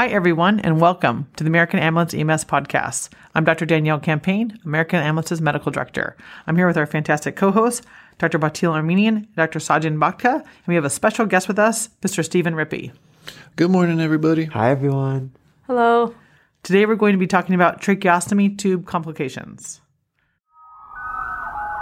Hi, everyone, and welcome to the American Ambulance EMS podcast. I'm Dr. Danielle Campagne, American Ambulance's medical director. I'm here with our fantastic co-hosts, Dr. Bhatia Armenian, Dr. Sajan Bhakta, and we have a special guest with us, Mr. Stephen Rippey. Good morning, everybody. Hi, everyone. Hello. Today, we're going to be talking about tracheostomy tube complications.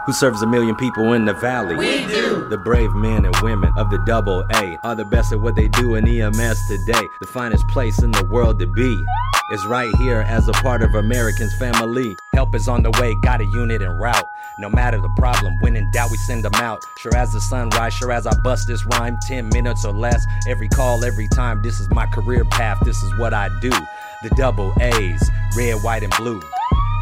Who serves a million people in the valley? We do. The brave men and women of the AA are the best at what they do in EMS today. The finest place in the world to be is right here as a part of Americans' family. Help is on the way, got a unit en route. No matter the problem, when in doubt, we send them out. Sure as the sunrise, sure as I bust this rhyme, 10 minutes or less. Every call, every time, this is my career path, this is what I do. The AA's, red, white, and blue.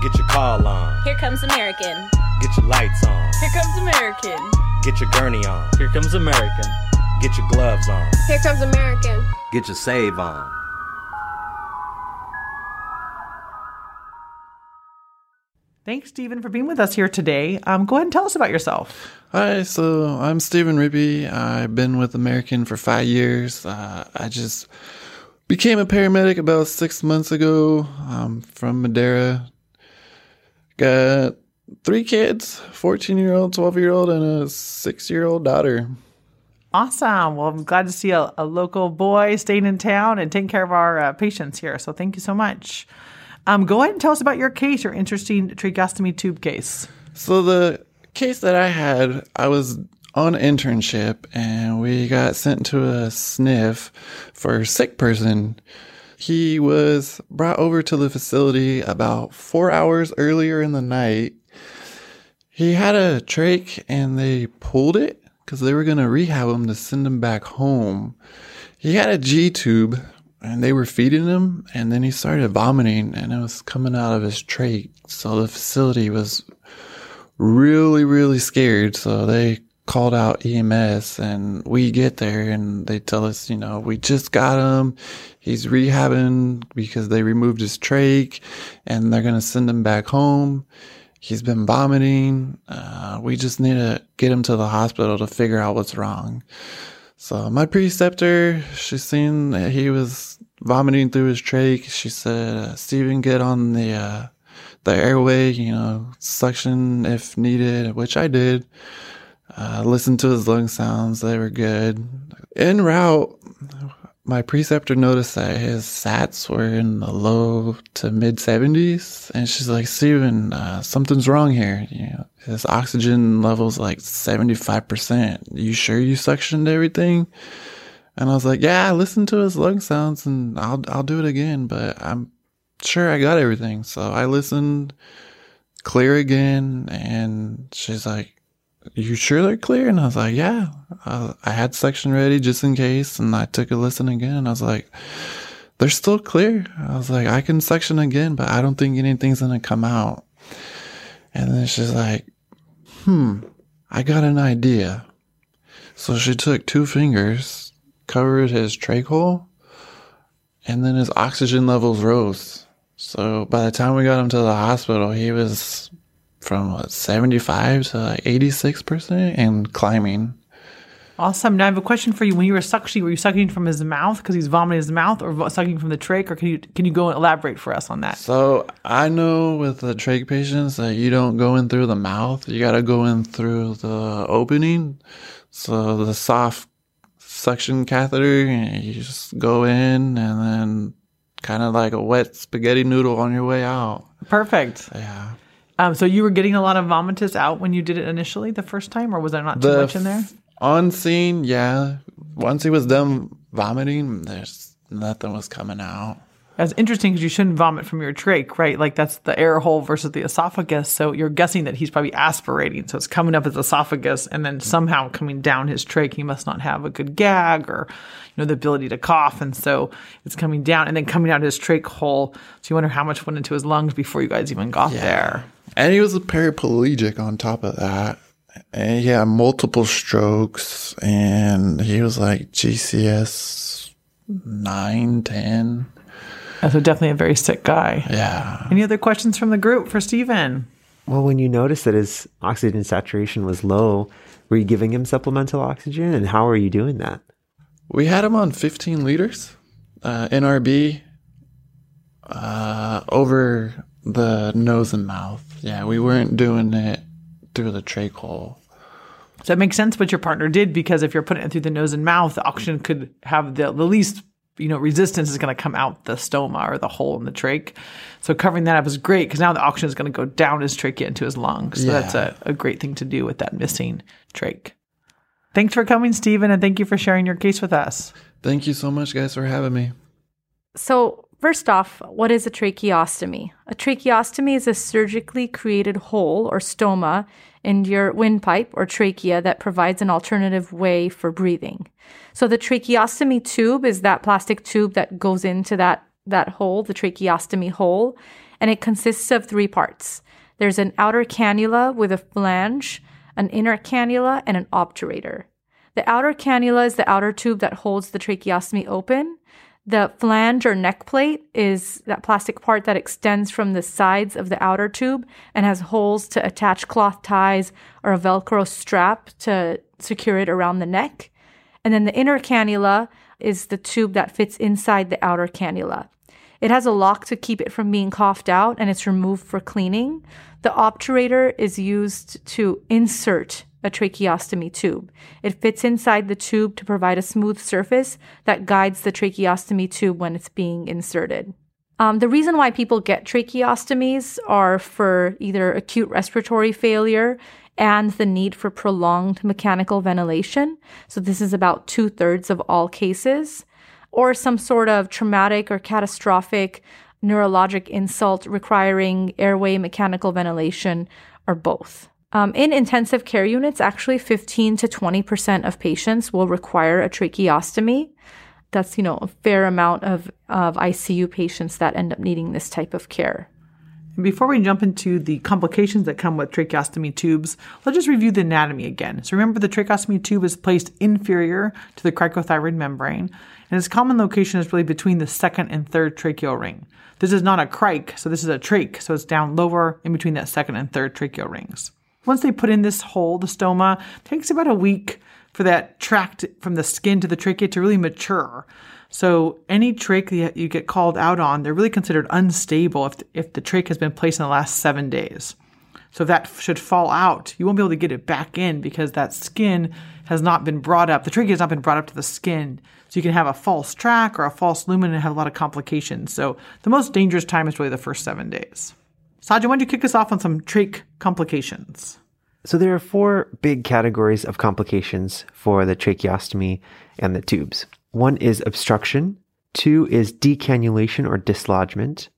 Get your call on. Here comes American. Get your lights on. Here comes American. Get your gurney on. Here comes American. Get your gloves on. Here comes American. Get your save on. Thanks, Stephen, for being with us here today. Go ahead and tell us about yourself. Hi, so I'm Stephen Rippey. I've been with American for 5 years. I just became a paramedic about 6 months ago. I'm from Madeira. Got 3 kids, 14-year-old, 12-year-old, and a 6-year-old daughter. Awesome. Well, I'm glad to see a local boy staying in town and taking care of our patients here. So thank you so much. Go ahead and tell us about your case, your interesting tracheostomy tube case. So the case that I had, I was on internship, and we got sent to a SNF for a sick person. He was brought over to the facility about 4 hours earlier in the night. He had a trach and they pulled it because they were going to rehab him to send him back home. He had a G-tube and they were feeding him, and then he started vomiting and it was coming out of his trach. So the facility was really, really scared. So they called out EMS, and we get there and they tell us, you know, we just got him. He's rehabbing because they removed his trach and they're going to send him back home. He's been vomiting. We just need to get him to the hospital to figure out what's wrong. So my preceptor, she seen that he was vomiting through his trach. She said, Stephen, get on the airway, you know, suction if needed, which I did. Listened to his lung sounds. They were good. En route, my preceptor noticed that his sats were in the low to mid 70s. And she's like, Stephen, something's wrong here. You know, his oxygen level's like 75%. You sure you suctioned everything? And I was like, yeah, I listened to his lung sounds and I'll do it again, but I'm sure I got everything. So I listened clear again. And she's like, you sure they're clear? And I was like, yeah. I had suction ready just in case. And I took a listen again. And I was like, they're still clear. I was like, I can suction again, but I don't think anything's going to come out. And then she's like, I got an idea. So she took 2 fingers, covered his trach hole, and then his oxygen levels rose. So by the time we got him to the hospital, he was from 75 to 86% and climbing. Awesome. Now I have a question for you. When you were suctioning, were you suctioning from his mouth because he's vomiting his mouth, or suctioning from the trach, or can you go and elaborate for us on that? So I know with the trach patients that you don't go in through the mouth. You got to go in through the opening. So the soft suction catheter, you just go in and then kind of like a wet spaghetti noodle on your way out. Perfect. Yeah. So you were getting a lot of vomitus out when you did it initially the first time, or was there not too much in there? On scene, yeah. Once he was done vomiting, there's nothing was coming out. That's interesting because you shouldn't vomit from your trach, right? Like that's the air hole versus the esophagus. So you're guessing that he's probably aspirating. So it's coming up his esophagus and then somehow coming down his trach. He must not have a good gag or, you know, the ability to cough. And so it's coming down and then coming out his trach hole. So you wonder how much went into his lungs before you guys even got there. And he was a paraplegic on top of that. And he had multiple strokes and he was like GCS 9, 10. So definitely a very sick guy. Yeah. Any other questions from the group for Stephen? Well, when you noticed that his oxygen saturation was low, were you giving him supplemental oxygen? And how are you doing that? We had him on 15 liters NRB over the nose and mouth. Yeah, we weren't doing it through the tracheal. So it makes sense what your partner did, because if you're putting it through the nose and mouth, the oxygen could have the least, you know, resistance is going to come out the stoma or the hole in the trach. So covering that up is great, because now the oxygen is going to go down his trachea into his lungs. So that's a great thing to do with that missing trach. Thanks for coming, Stephen, and thank you for sharing your case with us. Thank you so much, guys, for having me. So first off, what is a tracheostomy? A tracheostomy is a surgically created hole or stoma in your windpipe or trachea that provides an alternative way for breathing. So the tracheostomy tube is that plastic tube that goes into that hole, the tracheostomy hole, and it consists of three parts. There's an outer cannula with a flange, an inner cannula, and an obturator. The outer cannula is the outer tube that holds the tracheostomy open. The flange or neck plate is that plastic part that extends from the sides of the outer tube and has holes to attach cloth ties or a Velcro strap to secure it around the neck. And then the inner cannula is the tube that fits inside the outer cannula. It has a lock to keep it from being coughed out, and it's removed for cleaning. The obturator is used to insert a tracheostomy tube. It fits inside the tube to provide a smooth surface that guides the tracheostomy tube when it's being inserted. The reason why people get tracheostomies are for either acute respiratory failure and the need for prolonged mechanical ventilation. So this is about 2/3 of all cases, or some sort of traumatic or catastrophic neurologic insult requiring airway mechanical ventilation, or both. In intensive care units, actually 15 to 20% of patients will require a tracheostomy. That's, you know, a fair amount of ICU patients that end up needing this type of care. Before we jump into the complications that come with tracheostomy tubes, let's just review the anatomy again. So remember, the tracheostomy tube is placed inferior to the cricothyroid membrane, and its common location is really between the second and third tracheal ring. This is not a cric, so this is a trach, so it's down lower in between that second and third tracheal rings. Once they put in this hole, the stoma, it takes about a week for that tract from the skin to the trachea to really mature. So any trachea you get called out on, they're really considered unstable if the trach has been placed in the last 7 days. So if that should fall out, you won't be able to get it back in, because that skin has not been brought up. The trachea has not been brought up to the skin. So you can have a false tract or a false lumen and have a lot of complications. So the most dangerous time is really the first 7 days. Sajan, why don't you kick us off on some trach complications? So there are four big categories of complications for the tracheostomy and the tubes. One is obstruction. Two is decannulation or dislodgement.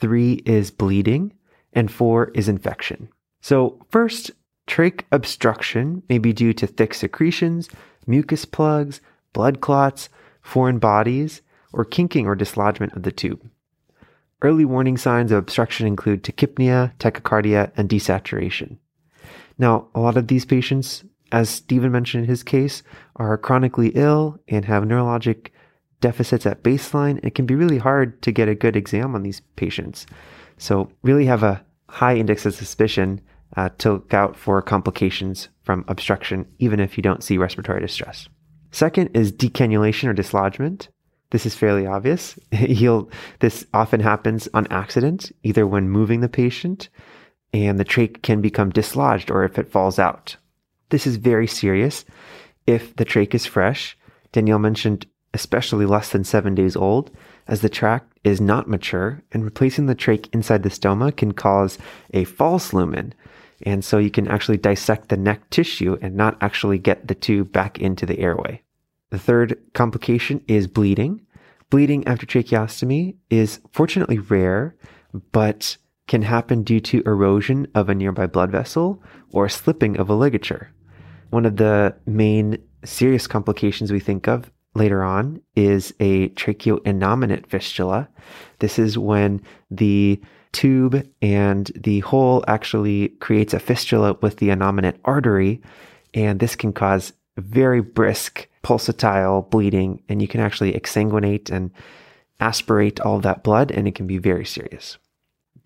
Three is bleeding. And four is infection. So first, trach obstruction may be due to thick secretions, mucus plugs, blood clots, foreign bodies, or kinking or dislodgement of the tube. Early warning signs of obstruction include tachypnea, tachycardia, and desaturation. Now, a lot of these patients, as Stephen mentioned in his case, are chronically ill and have neurologic deficits at baseline. It can be really hard to get a good exam on these patients. So really have a high index of suspicion to look out for complications from obstruction, even if you don't see respiratory distress. Second is decannulation or dislodgement. This is fairly obvious. This often happens on accident, either when moving the patient, and the trach can become dislodged, or if it falls out. This is very serious if the trach is fresh. Danielle mentioned especially less than 7 days old, as the tract is not mature, and replacing the trach inside the stoma can cause a false lumen. And so you can actually dissect the neck tissue and not actually get the tube back into the airway. The third complication is bleeding. Bleeding after tracheostomy is fortunately rare, but can happen due to erosion of a nearby blood vessel or slipping of a ligature. One of the main serious complications we think of later on is a tracheoinnominate fistula. This is when the tube and the hole actually creates a fistula with the innominate artery, and this can cause very brisk pulsatile bleeding, and you can actually exsanguinate and aspirate all of that blood, and it can be very serious.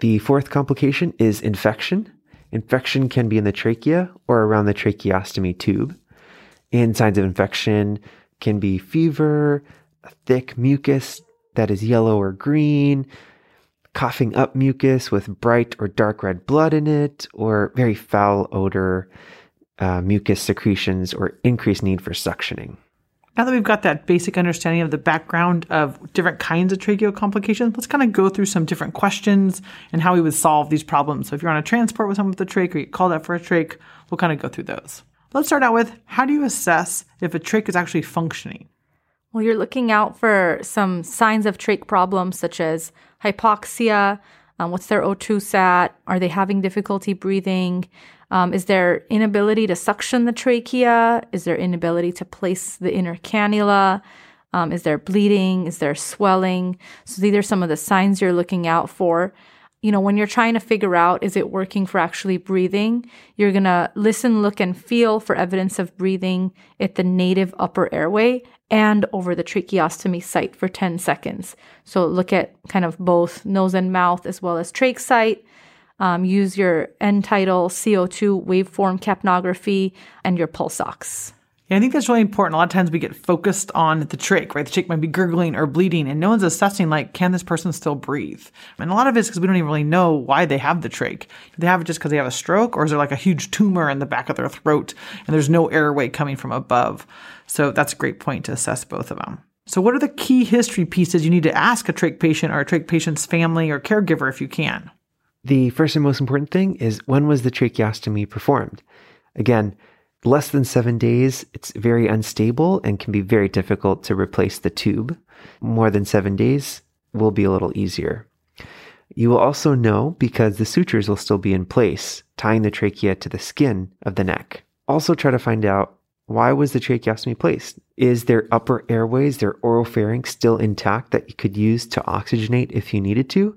The fourth complication is infection. Infection can be in the trachea or around the tracheostomy tube. And signs of infection can be fever, thick mucus, that is yellow or green, coughing up mucus with bright or dark red blood in it, or very foul odor, mucus secretions, or increased need for suctioning. Now that we've got that basic understanding of the background of different kinds of tracheal complications, let's kind of go through some different questions and how we would solve these problems. So if you're on a transport with someone with a trach or you call that for a trach, we'll kind of go through those. Let's start out with, how do you assess if a trach is actually functioning? Well, you're looking out for some signs of trach problems such as hypoxia, what's their O2 sat, are they having difficulty breathing, is there inability to suction the trachea, is there inability to place the inner cannula, is there bleeding, is there swelling? So these are some of the signs you're looking out for. You know, when you're trying to figure out, is it working for actually breathing, you're going to listen, look, and feel for evidence of breathing at the native upper airway and over the tracheostomy site for 10 seconds. So look at kind of both nose and mouth as well as trach site. Use your end-tidal CO2 waveform capnography and your pulse ox. Yeah, I think that's really important. A lot of times we get focused on the trach, right? The trach might be gurgling or bleeding, and no one's assessing, like, can this person still breathe? And a lot of it's because we don't even really know why they have the trach. Do they have it just because they have a stroke, or is there like a huge tumor in the back of their throat, and there's no airway coming from above? So that's a great point to assess both of them. So what are the key history pieces you need to ask a trach patient or a trach patient's family or caregiver if you can? The first and most important thing is, when was the tracheostomy performed? Again, less than 7 days, it's very unstable and can be very difficult to replace the tube. More than 7 days will be a little easier. You will also know because the sutures will still be in place, tying the trachea to the skin of the neck. Also try to find out, why was the tracheostomy placed? Is their upper airways, their oropharynx, still intact that you could use to oxygenate if you needed to?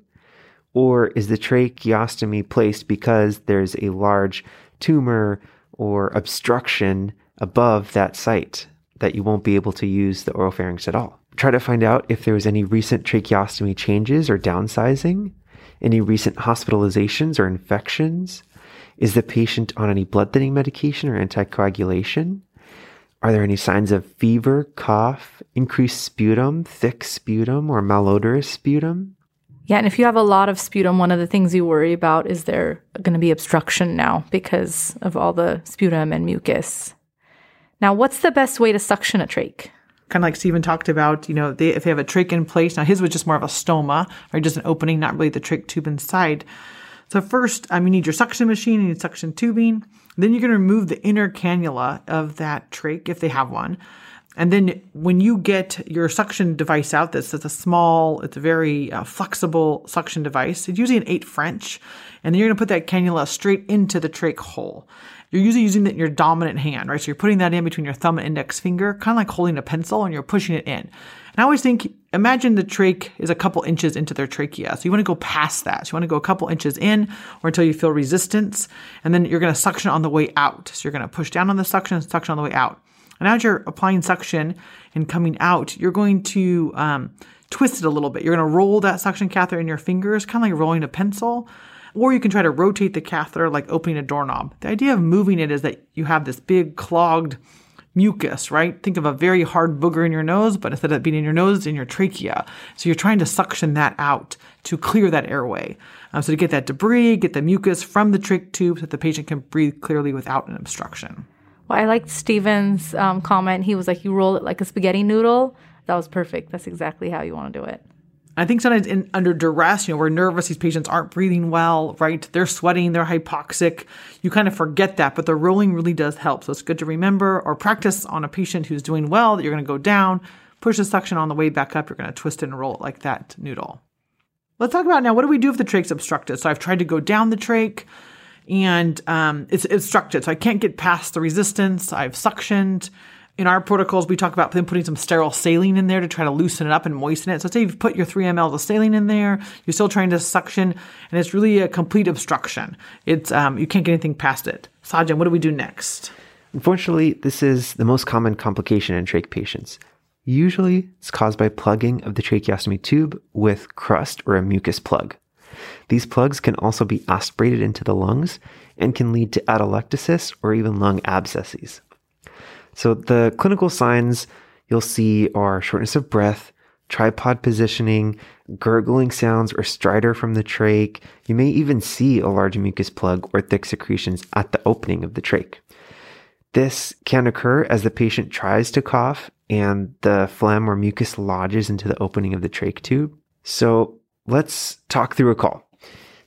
Or is the tracheostomy placed because there's a large tumor or obstruction above that site that you won't be able to use the oropharynx at all? Try to find out if there was any recent tracheostomy changes or downsizing, any recent hospitalizations or infections. Is the patient on any blood thinning medication or anticoagulation? Are there any signs of fever, cough, increased sputum, thick sputum, or malodorous sputum? Yeah, and if you have a lot of sputum, one of the things you worry about is there going to be obstruction now because of all the sputum and mucus. Now, what's the best way to suction a trach? Kind of like Stephen talked about, you know, if they have a trach in place. Now, his was just more of a stoma, or just an opening, not really the trach tube inside. So first, you need your suction machine, you need suction tubing. Then you're going to remove the inner cannula of that trach if they have one. And then when you get your suction device out, it's a very flexible suction device. It's usually an 8 French. And then you're going to put that cannula straight into the trach hole. You're usually using your dominant hand, right? So you're putting that in between your thumb and index finger, kind of like holding a pencil, and you're pushing it in. And I always think, imagine the trach is a couple inches into their trachea. So you want to go past that. So you want to go a couple inches in, or until you feel resistance. And then you're going to suction on the way out. So you're going to push down on the suction and suction on the way out. And as you're applying suction and coming out, you're going to twist it a little bit. You're going to roll that suction catheter in your fingers, kind of like rolling a pencil. Or you can try to rotate the catheter like opening a doorknob. The idea of moving it is that you have this big clogged mucus, right? Think of a very hard booger in your nose, but instead of it being in your nose, it's in your trachea. So you're trying to suction that out to clear that airway. So to get that debris, get the mucus from the trach tube so that the patient can breathe clearly without an obstruction. Well, I liked Stephen's comment. He was like, you roll it like a spaghetti noodle. That was perfect. That's exactly how you want to do it. I think sometimes under duress, we're nervous. These patients aren't breathing well, right? They're sweating. They're hypoxic. You kind of forget that, but the rolling really does help. So it's good to remember or practice on a patient who's doing well that you're going to go down, push the suction on the way back up. You're going to twist it and roll it like that noodle. Let's talk about now, what do we do if the trache's obstructed? So I've tried to go down the trache, and it's obstructed. So I can't get past the resistance. I've suctioned. In our protocols, we talk about them putting some sterile saline in there to try to loosen it up and moisten it. So say you've put your 3 ml of saline in there, you're still trying to suction, and it's really a complete obstruction. It's you can't get anything past it. Sajan, what do we do next? Unfortunately, this is the most common complication in trach patients. Usually, it's caused by plugging of the tracheostomy tube with crust or a mucus plug. These plugs can also be aspirated into the lungs and can lead to atelectasis or even lung abscesses. So the clinical signs you'll see are shortness of breath, tripod positioning, gurgling sounds or stridor from the trach. You may even see a large mucus plug or thick secretions at the opening of the trach. This can occur as the patient tries to cough and the phlegm or mucus lodges into the opening of the trach tube. So let's talk through a call.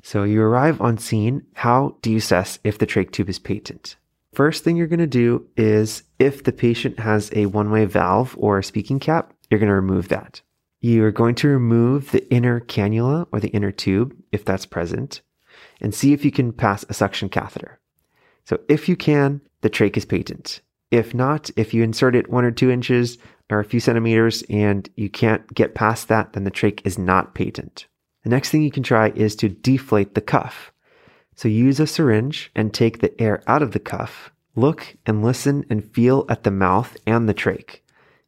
So you arrive on scene. How do you assess if the trach tube is patent? First thing you're going to do is, if the patient has a one-way valve or a speaking cap, you're going to remove that. You are going to remove the inner cannula or the inner tube, if that's present, and see if you can pass a suction catheter. So if you can, the trach is patent. If not, if you insert it 1 or 2 inches or a few centimeters and you can't get past that, then the trach is not patent. The next thing you can try is to deflate the cuff. So use a syringe and take the air out of the cuff. Look and listen and feel at the mouth and the trach.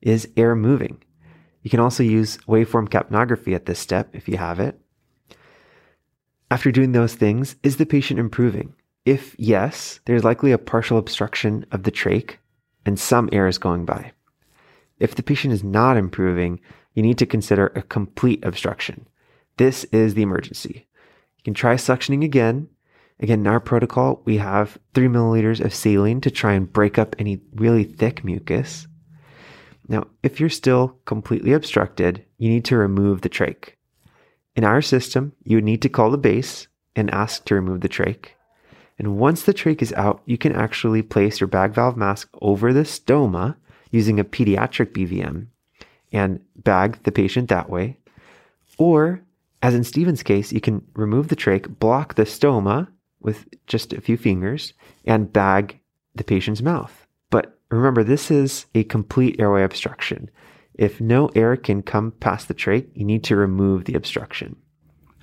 Is air moving? You can also use waveform capnography at this step if you have it. After doing those things, is the patient improving? If yes, there's likely a partial obstruction of the trach and some air is going by. If the patient is not improving, you need to consider a complete obstruction. This is the emergency. You can try suctioning again. Again, in our protocol, we have 3 milliliters of saline to try and break up any really thick mucus. Now, if you're still completely obstructed, you need to remove the trach. In our system, you would need to call the base and ask to remove the trach. And once the trach is out, you can actually place your bag valve mask over the stoma using a pediatric BVM and bag the patient that way. Or, as in Stephen's case, you can remove the trach, block the stoma with just a few fingers, and bag the patient's mouth. But remember, this is a complete airway obstruction. If no air can come past the trach, you need to remove the obstruction.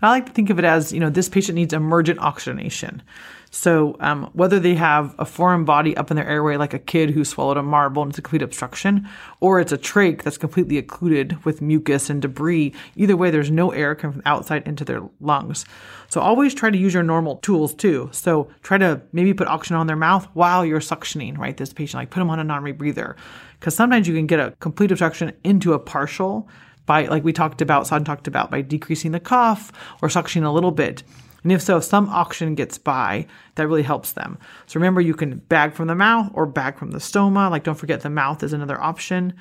I like to think of it as, this patient needs emergent oxygenation. So whether they have a foreign body up in their airway, like a kid who swallowed a marble and it's a complete obstruction, or it's a trach that's completely occluded with mucus and debris, either way, there's no air coming from outside into their lungs. So always try to use your normal tools too. So try to maybe put oxygen on their mouth while you're suctioning, right? This patient, put them on a non-rebreather. Because sometimes you can get a complete obstruction into a partial by, like we talked about, Sajan talked about, by decreasing the cough or suctioning a little bit. And if so, if some oxygen gets by, that really helps them. So remember, you can bag from the mouth or bag from the stoma. Don't forget the mouth is another option.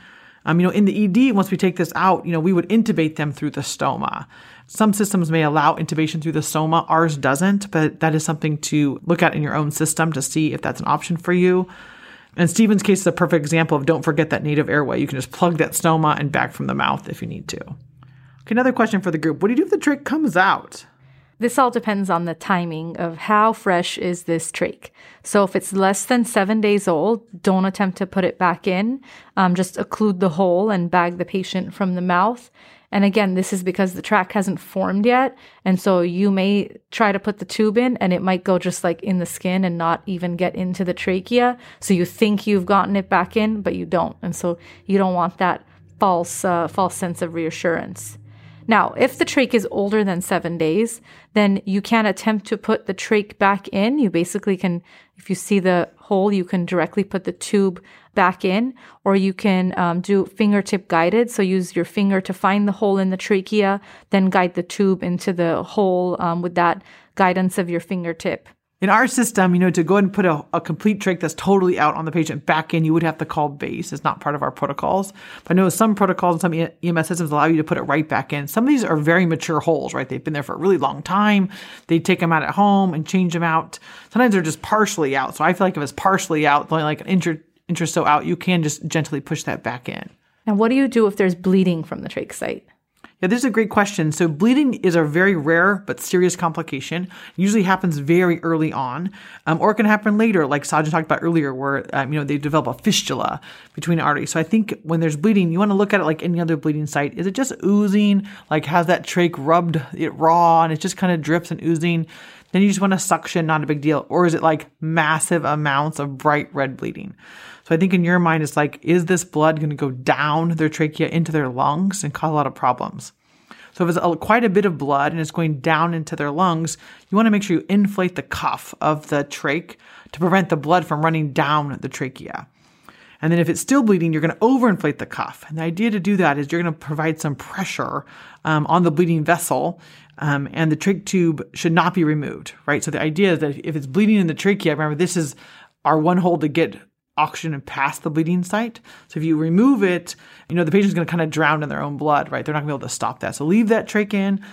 In the ED, once we take this out, we would intubate them through the stoma. Some systems may allow intubation through the stoma. Ours doesn't, but that is something to look at in your own system to see if that's an option for you. And Stephen's case is a perfect example of don't forget that native airway. You can just plug that stoma and back from the mouth if you need to. Okay, another question for the group. What do you do if the trach comes out? This all depends on the timing of how fresh is this trach. So if it's less than 7 days old, don't attempt to put it back in. Just occlude the hole and bag the patient from the mouth. And again, this is because the tract hasn't formed yet. And so you may try to put the tube in and it might go just in the skin and not even get into the trachea. So you think you've gotten it back in, but you don't. And so you don't want that false sense of reassurance. Now, if the trach is older than 7 days, then you can attempt to put the trach back in. You basically can, if you see the hole, you can directly put the tube back in, or you can do fingertip guided. So use your finger to find the hole in the trachea, then guide the tube into the hole with that guidance of your fingertip. In our system, to go ahead and put a complete trach that's totally out on the patient back in, you would have to call base. It's not part of our protocols. But I know some protocols and some EMS systems allow you to put it right back in. Some of these are very mature holes, right? They've been there for a really long time. They take them out at home and change them out. Sometimes they're just partially out. So I feel like if it's partially out, only an inch or so out, you can just gently push that back in. Now, what do you do if there's bleeding from the trach site? Yeah, this is a great question. So bleeding is a very rare but serious complication. It usually happens very early on, or it can happen later, like Sajan talked about earlier, where they develop a fistula between arteries. So I think when there's bleeding, you want to look at it like any other bleeding site. Is it just oozing? Has that trach rubbed it raw and it just kind of drips and oozing? Then you just want to suction, not a big deal. Or is it massive amounts of bright red bleeding? So I think in your mind, it's is this blood going to go down their trachea into their lungs and cause a lot of problems? So if it's quite a bit of blood and it's going down into their lungs, you want to make sure you inflate the cuff of the trach to prevent the blood from running down the trachea. And then if it's still bleeding, you're going to overinflate the cuff. And the idea to do that is you're going to provide some pressure on the bleeding vessel, and the trach tube should not be removed, right? So the idea is that if it's bleeding in the trachea, remember this is our one hole to get oxygen and past the bleeding site. So if you remove it, you know, the patient's going to kind of drown in their own blood, right? They're not going to be able to stop that. So leave that trach in,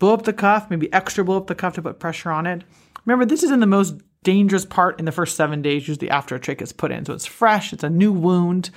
blow up the cuff, maybe extra blow up the cuff to put pressure on it. Remember, this is in the most dangerous part in the first 7 days, usually after a trach is put in. So it's fresh, it's a new wound,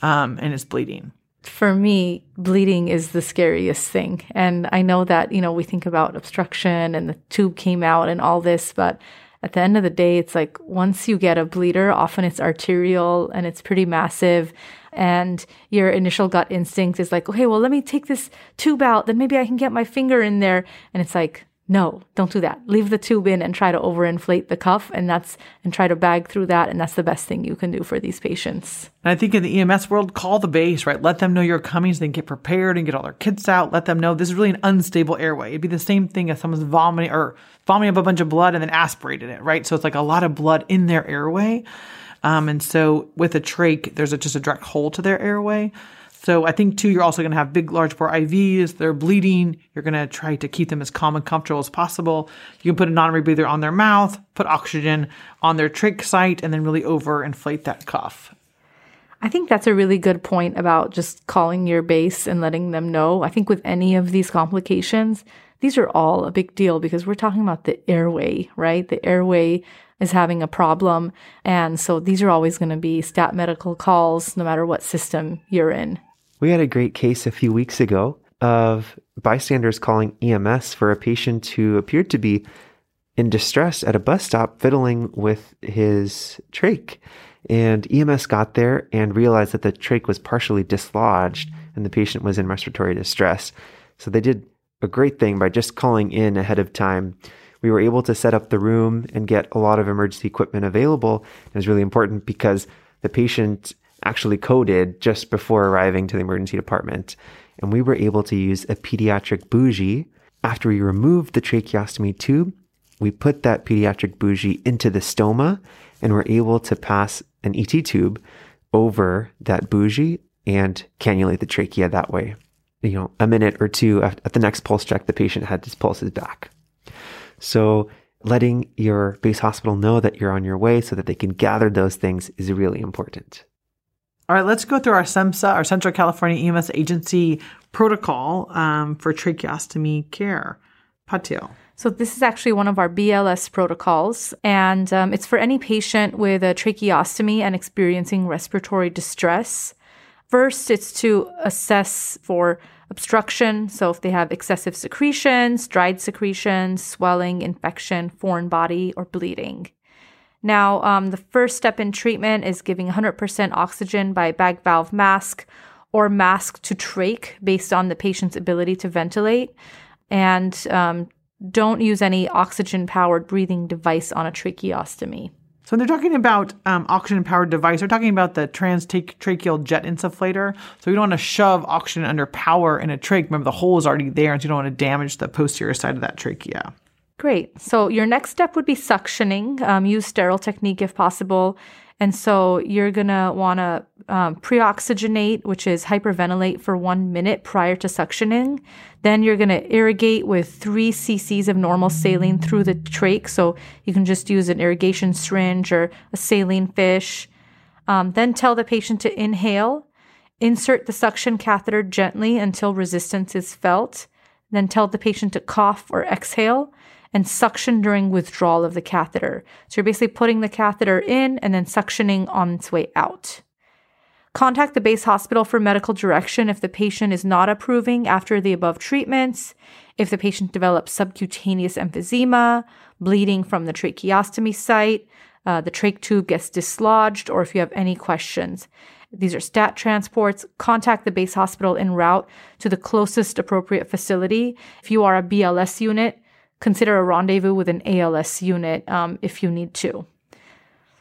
and it's bleeding. For me, bleeding is the scariest thing. And I know that, you know, we think about obstruction and the tube came out and all this, but at the end of the day, it's like once you get a bleeder, often it's arterial and it's pretty massive. And your initial gut instinct is like, okay, well, let me take this tube out. Then maybe I can get my finger in there. And it's like, no, don't do that. Leave the tube in and try to overinflate the cuff and try to bag through that. And that's the best thing you can do for these patients. And I think in the EMS world, call the base, right? Let them know you're coming so they can get prepared and get all their kits out. Let them know this is really an unstable airway. It'd be the same thing if someone's vomiting up a bunch of blood and then aspirated it, right? So it's like a lot of blood in their airway. And so with a trach, there's just a direct hole to their airway. So I think, too, you're also going to have big, large bore IVs. They're bleeding. You're going to try to keep them as calm and comfortable as possible. You can put a non-rebreather on their mouth, put oxygen on their trach site, and then really overinflate that cuff. I think that's a really good point about just calling your base and letting them know. I think with any of these complications, these are all a big deal because we're talking about the airway, right? The airway is having a problem. And so these are always going to be stat medical calls, no matter what system you're in. We had a great case a few weeks ago of bystanders calling EMS for a patient who appeared to be in distress at a bus stop fiddling with his trach. And EMS got there and realized that the trach was partially dislodged and the patient was in respiratory distress. So they did a great thing by just calling in ahead of time. We were able to set up the room and get a lot of emergency equipment available. It was really important because the patient actually coded just before arriving to the emergency department. And we were able to use a pediatric bougie. After we removed the tracheostomy tube, we put that pediatric bougie into the stoma and were able to pass an ET tube over that bougie and cannulate the trachea that way. You know, a minute or two at the next pulse check, the patient had his pulses back. So letting your base hospital know that you're on your way so that they can gather those things is really important. All right, let's go through our SEMSA, our Central California EMS agency protocol for tracheostomy care. Patil. So this is actually one of our BLS protocols, and it's for any patient with a tracheostomy and experiencing respiratory distress. First, it's to assess for obstruction. So if they have excessive secretions, dried secretions, swelling, infection, foreign body, or bleeding. Now, the first step in treatment is giving 100% oxygen by bag valve mask or mask to trach based on the patient's ability to ventilate. And don't use any oxygen-powered breathing device on a tracheostomy. So when they're talking about oxygen-powered device, they're talking about the transtracheal jet insufflator. So you don't want to shove oxygen under power in a trach. Remember, the hole is already there, and so you don't want to damage the posterior side of that trachea. Great. So your next step would be suctioning. Use sterile technique if possible. And so you're going to want to pre-oxygenate, which is hyperventilate for 1 minute prior to suctioning. Then you're going to irrigate with 3 cc's of normal saline through the trach. So you can just use an irrigation syringe or a saline fish. Then tell the patient to inhale. Insert the suction catheter gently until resistance is felt. Then tell the patient to cough or exhale and suction during withdrawal of the catheter. So you're basically putting the catheter in and then suctioning on its way out. Contact the base hospital for medical direction if the patient is not approving after the above treatments, if the patient develops subcutaneous emphysema, bleeding from the tracheostomy site, the trach tube gets dislodged, or if you have any questions. These are stat transports. Contact the base hospital en route to the closest appropriate facility. If you are a BLS unit, consider a rendezvous with an ALS unit if you need to.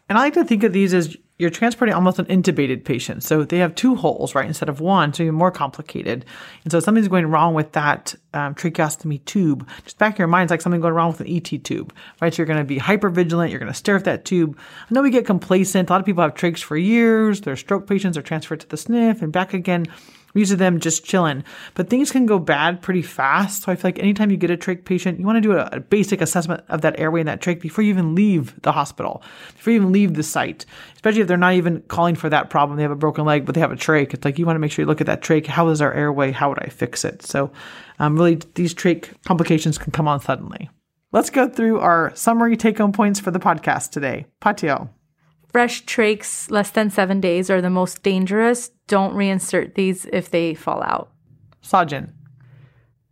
And I like to think of these as you're transporting almost an intubated patient. So they have two holes, right, instead of one, so you're more complicated. And so something's going wrong with that tracheostomy tube. Just back in your mind, it's like something going wrong with an ET tube, right? So you're going to be hypervigilant. You're going to stare at that tube. I know we get complacent. A lot of people have trachs for years. Their stroke patients are transferred to the SNF and back again. These are them just chilling, but things can go bad pretty fast. So I feel like anytime you get a trach patient, you want to do a basic assessment of that airway and that trach before you even leave the hospital, before you even leave the site, especially if they're not even calling for that problem. They have a broken leg, but they have a trach. It's like, you want to make sure you look at that trach. How is our airway? How would I fix it? So really these trach complications can come on suddenly. Let's go through our summary take-home points for the podcast today. Bhatia. Fresh trachs less than 7 days are the most dangerous. Don't reinsert these if they fall out. Sajan.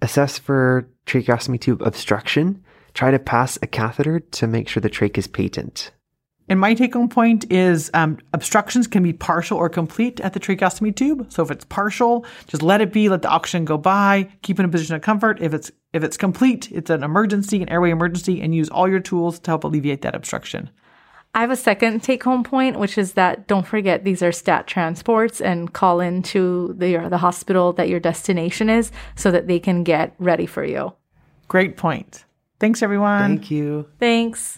Assess for tracheostomy tube obstruction. Try to pass a catheter to make sure the trach is patent. And my take-home point is obstructions can be partial or complete at the tracheostomy tube. So if it's partial, just let it be. Let the oxygen go by. Keep in a position of comfort. If it's complete, it's an emergency, an airway emergency, and use all your tools to help alleviate that obstruction. I have a second take-home point, which is that don't forget these are stat transports, and call into the hospital that your destination is so that they can get ready for you. Great point. Thanks, everyone. Thank you. Thanks.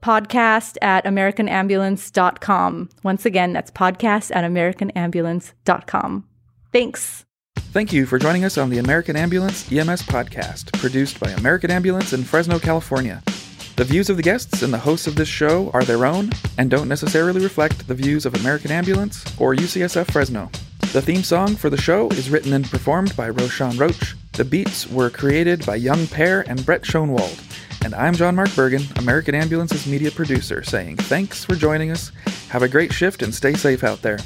podcast@americanambulance.com. Once again, that's podcast@americanambulance.com. Thanks. Thank you for joining us on the American Ambulance EMS podcast, produced by American Ambulance in Fresno, California. The views of the guests and the hosts of this show are their own and don't necessarily reflect the views of American Ambulance or UCSF Fresno. The theme song for the show is written and performed by Roshan Roach. The beats were created by Young Pear and Brett Schoenwald. And I'm John Mark Bergen, American Ambulance's media producer, saying thanks for joining us. Have a great shift and stay safe out there.